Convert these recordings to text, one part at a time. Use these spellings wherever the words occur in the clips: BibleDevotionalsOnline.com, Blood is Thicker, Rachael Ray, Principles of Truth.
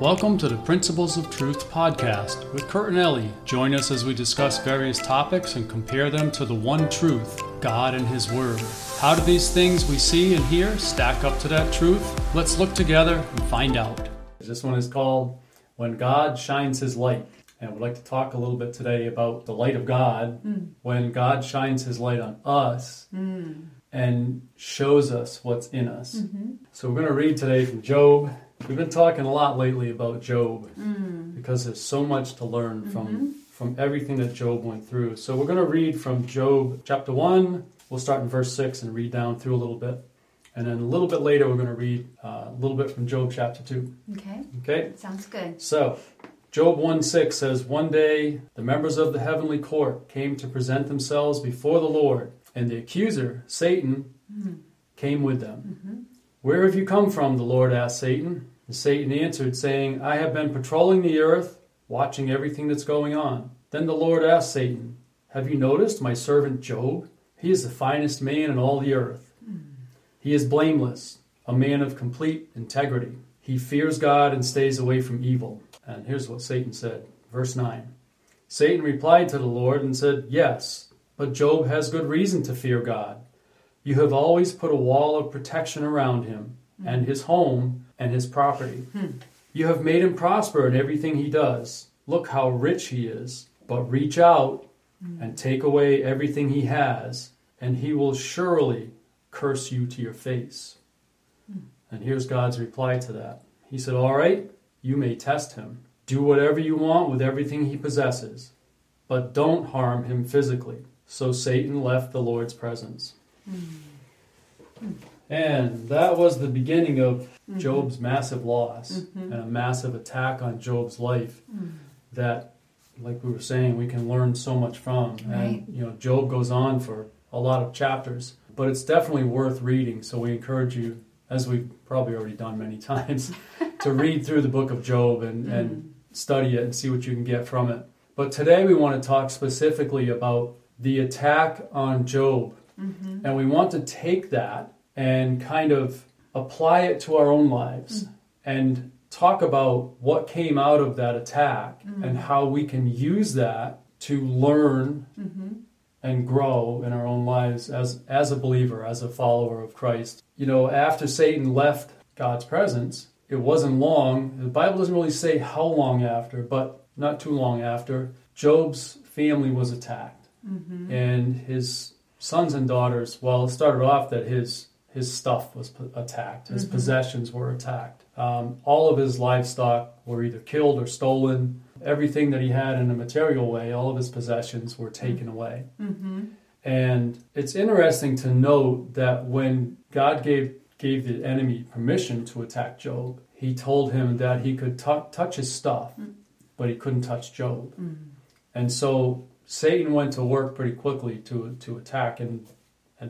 Welcome to the Principles of Truth podcast with Kurt and Ellie. Join us as we discuss various topics and compare them to the one truth, God and His Word. How do these things we see and hear stack up to that truth? Let's look together and find out. This one is called When God Shines His Light. And we'd like to talk a little bit today about the light of God, when God shines His light on us and shows us what's in us. So we're going to read today from Job. We've been talking a lot lately about Job because there's so much to learn from everything that Job went through. So we're going to read from Job chapter 1. We'll start in verse 6 and read down through a little bit. And then a little bit later, we're going to read a little bit from Job chapter 2. Okay? Sounds good. So Job 1:6 says, "One day the members of the heavenly court came to present themselves before the Lord, and the accuser, Satan, came with them. Where have you come from? The Lord asked Satan. And Satan answered, saying, I have been patrolling the earth, watching everything that's going on. Then the Lord asked Satan, Have you noticed my servant Job? He is the finest man in all the earth. He is blameless, a man of complete integrity. He fears God and stays away from evil. And here's what Satan said, verse 9. Satan replied to the Lord and said, Yes, but Job has good reason to fear God. You have always put a wall of protection around him and his home and his property. You have made him prosper in everything he does. Look how rich he is, but reach out and take away everything he has, and he will surely curse you to your face. And here's God's reply to that. He said, All right, you may test him. Do whatever you want with everything he possesses, but don't harm him physically. So Satan left the Lord's presence." And that was the beginning of Job's massive loss and a massive attack on Job's life that, like we were saying, we can learn so much from. And, you know, Job goes on for a lot of chapters, but it's definitely worth reading. So we encourage you, as we've probably already done many times, to read through the book of Job and study it and see what you can get from it. But today we want to talk specifically about the attack on Job. And we want to take that and kind of apply it to our own lives and talk about what came out of that attack and how we can use that to learn and grow in our own lives as a believer, as a follower of Christ. You know, after Satan left God's presence, it wasn't long. The Bible doesn't really say how long after, but not too long after, Job's family was attacked and his sons and daughters, well, it started off that his stuff was attacked. His possessions were attacked. All of his livestock were either killed or stolen. Everything that he had in a material way, all of his possessions were taken away. And it's interesting to note that when God gave the enemy permission to attack Job, he told him that he could touch his stuff, but he couldn't touch Job. And so Satan went to work pretty quickly to attack and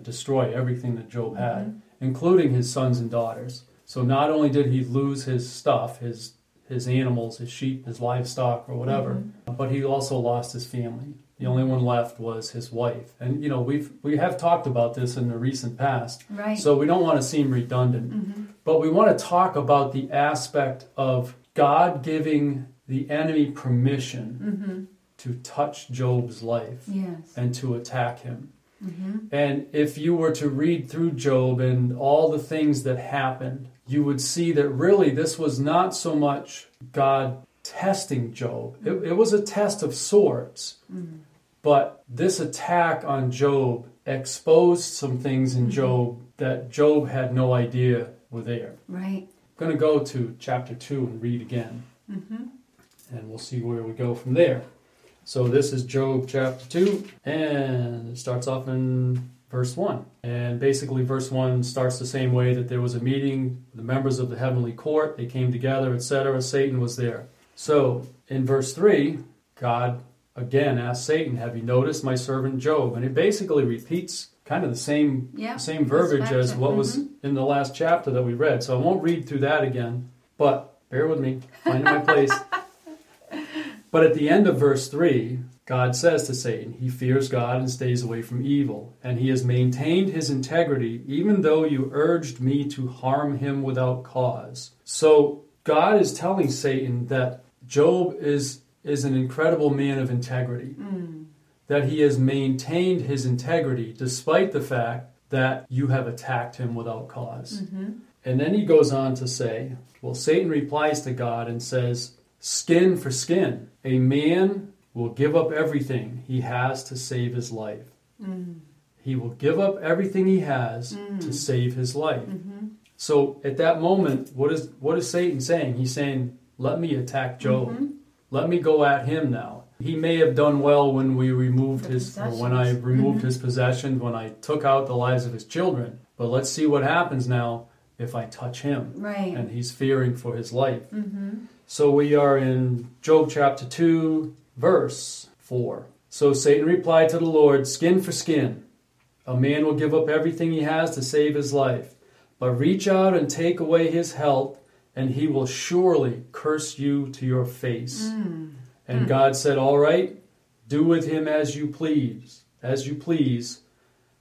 destroy everything that Job had, including his sons and daughters. So not only did he lose his stuff, his animals, his sheep, his livestock, or whatever, but he also lost his family. The only one left was his wife. And, you know, we have talked about this in the recent past, so we don't want to seem redundant. But we want to talk about the aspect of God giving the enemy permission to touch Job's life and to attack him. And if you were to read through Job and all the things that happened, you would see that really this was not so much God testing Job. It was a test of sorts, but this attack on Job exposed some things in Job that Job had no idea were there. I'm going to go to chapter 2 and read again, and we'll see where we go from there. So this is Job chapter 2, and it starts off in verse 1. And basically verse 1 starts the same way, that there was a meeting, the members of the heavenly court, they came together, etc. Satan was there. So in verse 3, God again asked Satan, Have you noticed my servant Job? And it basically repeats kind of the same verbiage as what was in the last chapter that we read. So I won't read through that again, but bear with me, find my place. But at the end of verse 3, God says to Satan, He fears God and stays away from evil, and he has maintained his integrity, even though you urged me to harm him without cause. So God is telling Satan that Job is an incredible man of integrity, that he has maintained his integrity despite the fact that you have attacked him without cause. Mm-hmm. And then he goes on to say, well, Satan replies to God and says, skin for skin, a man will give up everything he has to save his life. Mm. He will give up everything he has to save his life. Mm-hmm. So at that moment, what is Satan saying? He's saying, let me attack Job. Mm-hmm. Let me go at him now. He may have done well when we removed when I removed his possessions, when I took out the lives of his children. But let's see what happens now if I touch him. Right. And he's fearing for his life. Mm-hmm. So we are in Job chapter 2, verse 4. So Satan replied to the Lord, skin for skin. A man will give up everything he has to save his life. But reach out and take away his health, and he will surely curse you to your face. Mm. And God said, all right, do with him as you please,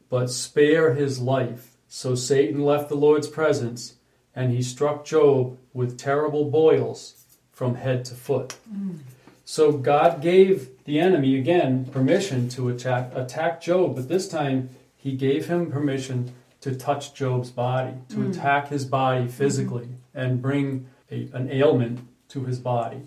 but spare his life. So Satan left the Lord's presence, and he struck Job with terrible boils from head to foot. Mm. So God gave the enemy, again, permission to attack Job, but this time he gave him permission to touch Job's body, to attack his body physically and bring an ailment to his body.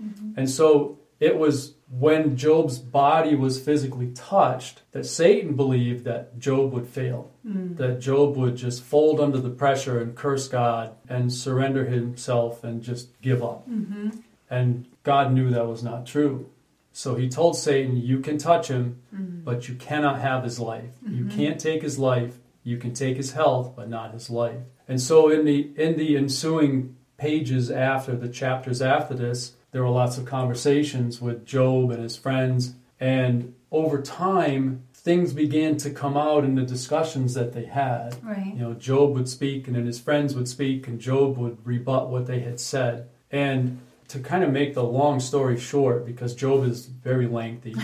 Mm-hmm. And so it was when Job's body was physically touched that Satan believed that Job would fail, that Job would just fold under the pressure and curse God and surrender himself and just give up. Mm-hmm. And God knew that was not true. So he told Satan, you can touch him, but you cannot have his life. Mm-hmm. You can't take his life. You can take his health, but not his life. And so in the ensuing pages after, the chapters after this, there were lots of conversations with Job and his friends, and over time, things began to come out in the discussions that they had. Right. You know, Job would speak, and then his friends would speak, and Job would rebut what they had said. And to kind of make the long story short, because Job is very lengthy,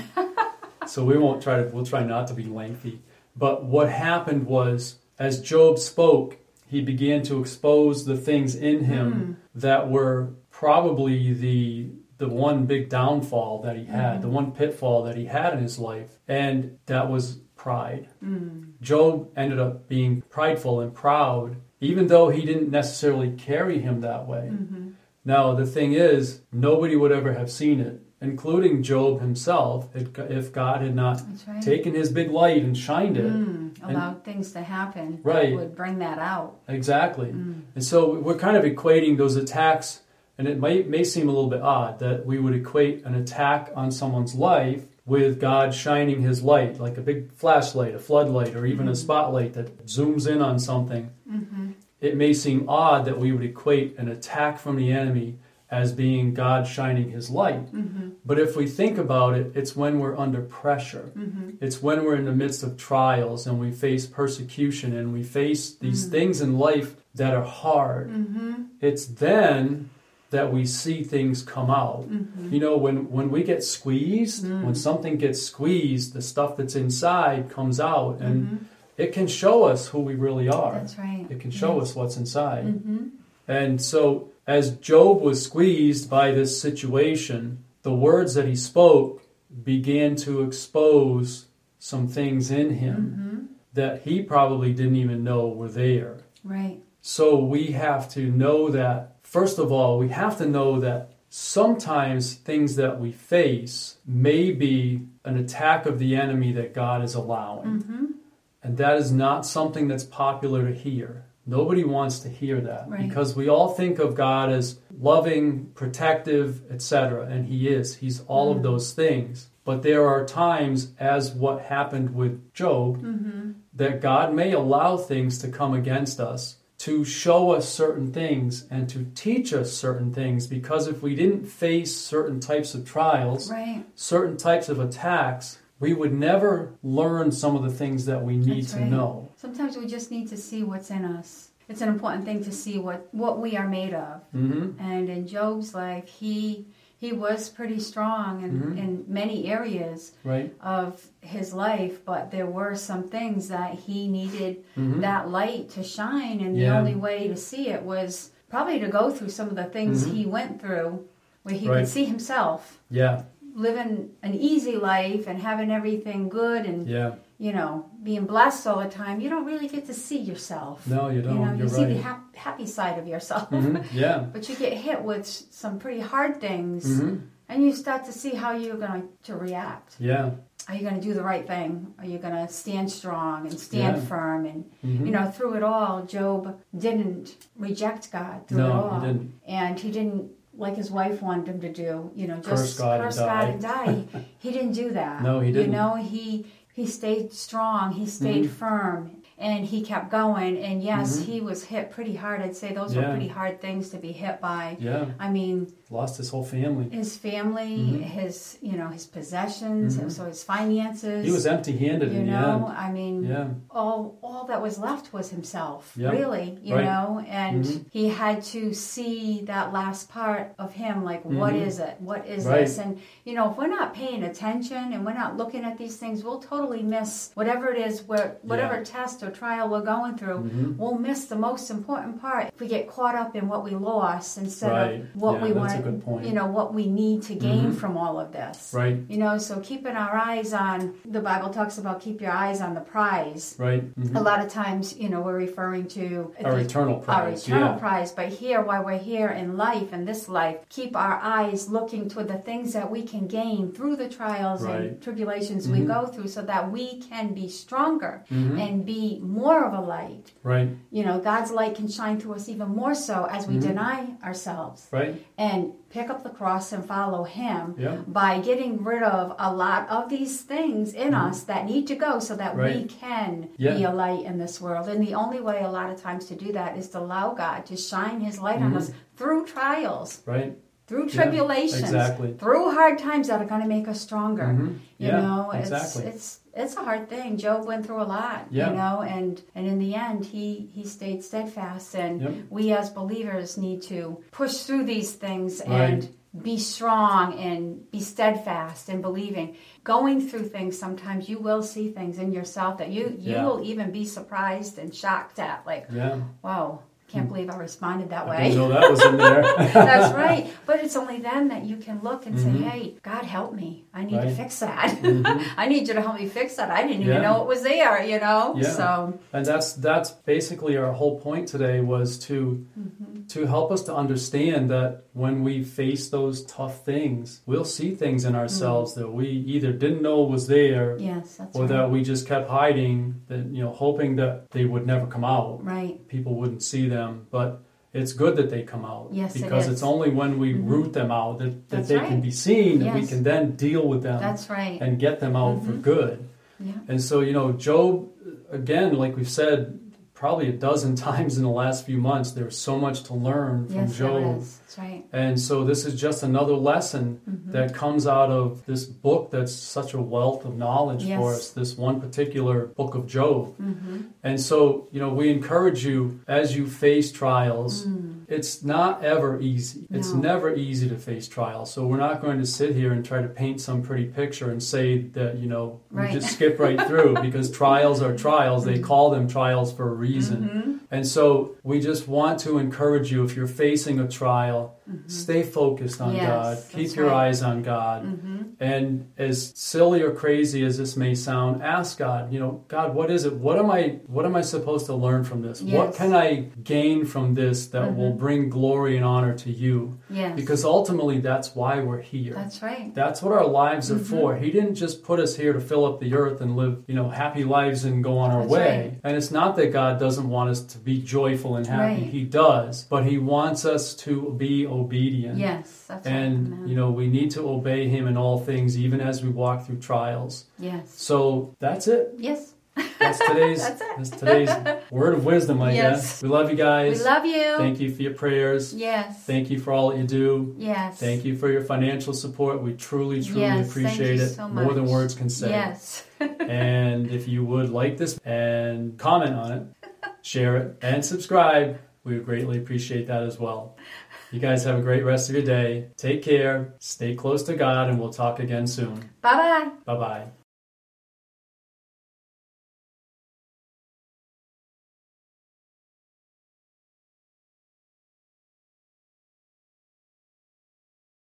so we'll try not to be lengthy. But what happened was, as Job spoke, he began to expose the things in him that were probably the one big downfall that he had, the one pitfall that he had in his life, and that was pride. Job ended up being prideful and proud, even though he didn't necessarily carry him that way. Mm-hmm. Now, the thing is, nobody would ever have seen it, including Job himself, if God had not taken his big light and shined it. Allowed things to happen that would bring that out. Exactly. And so we're kind of equating those attacks. And it may seem a little bit odd that we would equate an attack on someone's life with God shining his light, like a big flashlight, a floodlight, or even a spotlight that zooms in on something. Mm-hmm. It may seem odd that we would equate an attack from the enemy as being God shining his light. Mm-hmm. But if we think about it, it's when we're under pressure. Mm-hmm. It's when we're in the midst of trials and we face persecution and we face these things in life that are hard. Mm-hmm. It's then that we see things come out. Mm-hmm. You know, when we get squeezed, when something gets squeezed, the stuff that's inside comes out, and it can show us who we really are. That's right. It can show us what's inside. Mm-hmm. And so as Job was squeezed by this situation, the words that he spoke began to expose some things in him that he probably didn't even know were there. Right. So we have to know that. First of all, we have to know that sometimes things that we face may be an attack of the enemy that God is allowing. Mm-hmm. And that is not something that's popular to hear. Nobody wants to hear that because we all think of God as loving, protective, etc. And he is. He's all of those things. But there are times, as what happened with Job, that God may allow things to come against us, to show us certain things and to teach us certain things, because if we didn't face certain types of trials, certain types of attacks, we would never learn some of the things that we need to know. Sometimes we just need to see what's in us. It's an important thing to see what we are made of. Mm-hmm. And in Job's life, he was pretty strong in many areas of his life, but there were some things that he needed that light to shine, and the only way to see it was probably to go through some of the things he went through, where he could see himself living an easy life and having everything good and you know, being blessed all the time. You don't really get to see yourself. No, you don't. You know, you see the happy side of yourself. But you get hit with some pretty hard things, and you start to see how you're going to react. Are you going to do the right thing? Are you going to stand strong and stand firm? And, you know, through it all, Job didn't reject God through it all. He didn't. And he didn't, like his wife wanted him to do, you know, just curse God and die. He didn't do that. No, he didn't. You know, he stayed strong. He stayed firm. And he kept going. And, yes, he was hit pretty hard. I'd say those were pretty hard things to be hit by. I mean... lost his whole family. His family, his, you know, his possessions, and so his finances. He was empty-handed in the end. You know, I mean, all that was left was himself, really, you know. And he had to see that last part of him, like, what is it? What is this? And, you know, if we're not paying attention and we're not looking at these things, we'll totally miss whatever it is, whatever test or trial we're going through, we'll miss the most important part. If we get caught up in what we lost instead of what we want to. Good point. You know, what we need to gain from all of this. Right. You know, so keeping our eyes on, the Bible talks about keep your eyes on the prize. Right. A lot of times, you know, we're referring to our eternal prize. Our eternal prize. But here, while we're here in life, in this life, keep our eyes looking toward the things that we can gain through the trials and tribulations we go through, so that we can be stronger and be more of a light. Right. You know, God's light can shine through us even more so as we deny ourselves. Right. And pick up the cross and follow him by getting rid of a lot of these things in us that need to go, so that we can be a light in this world. And the only way a lot of times to do that is to allow God to shine his light on us through trials. Right. Through tribulations, through hard times that are going to make us stronger. You know, it's a hard thing. Job went through a lot, you know, and in the end, he stayed steadfast. And we as believers need to push through these things and be strong and be steadfast in believing. Going through things, sometimes you will see things in yourself that you will even be surprised and shocked at. Like, wow. Can't believe I responded that way. I didn't know that was in there. That's right. But it's only then that you can look and say, hey, God, help me. I need to fix that. I need you to help me fix that. I didn't even know it was there, you know? Yeah. So, and that's basically our whole point today, was to help us to understand that when we face those tough things, we'll see things in ourselves that we either didn't know was there, or that we just kept hiding, that, you know, hoping that they would never come out. Right. People wouldn't see them, but it's good that they come out, because it's only when we root them out that they can be seen, that we can then deal with them and get them out for good. And so, you know, Job, again, like we've said probably a dozen times in the last few months, there's so much to learn from Job. That's right. And so this is just another lesson that comes out of this book that's such a wealth of knowledge for us, this one particular book of Job. And so, you know, we encourage you, as you face trials, it's not ever easy. No. It's never easy to face trials. So we're not going to sit here and try to paint some pretty picture and say that, you know, we just skip right through, because trials are trials. They call them trials for a reason. And so we just want to encourage you, if you're facing a trial, stay focused on God. Keep your eyes on God. And as silly or crazy as this may sound, ask God, you know, God, what is it? What am I supposed to learn from this? Yes. What can I gain from this that will bring glory and honor to you? Yes. Because ultimately, that's why we're here. That's right. That's what our lives are for. He didn't just put us here to fill up the earth and live, you know, happy lives and go on our way. Right. And it's not that God doesn't want us to be joyful and happy. Right. He does. But he wants us to be obedient. Yes, that's right. And, you know, we need to obey him in all things, even as we walk through trials. Yes. So that's it. Yes. That's today's word of wisdom, I guess. We love you guys. We love you. Thank you for your prayers. Yes. Thank you for all that you do. Yes. Thank you for your financial support. We truly, truly appreciate it. So much. More than words can say. Yes. And if you would like this and comment on it, share it, and subscribe, we would greatly appreciate that as well. You guys have a great rest of your day. Take care. Stay close to God, and we'll talk again soon. Bye-bye. Bye-bye.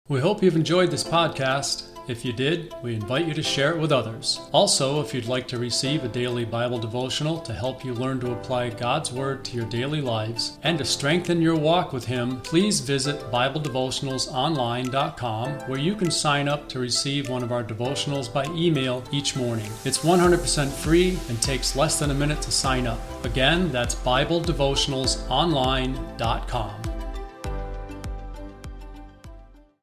We hope you've enjoyed this podcast. If you did, we invite you to share it with others. Also, if you'd like to receive a daily Bible devotional to help you learn to apply God's Word to your daily lives and to strengthen your walk with Him, please visit BibleDevotionalsOnline.com, where you can sign up to receive one of our devotionals by email each morning. It's 100% free and takes less than a minute to sign up. Again, that's BibleDevotionalsOnline.com.